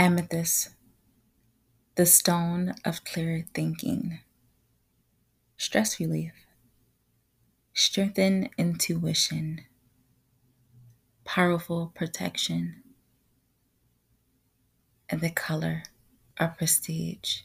Amethyst, the stone of clear thinking. Stress relief. Strengthen intuition. Powerful protection. And the color of prestige.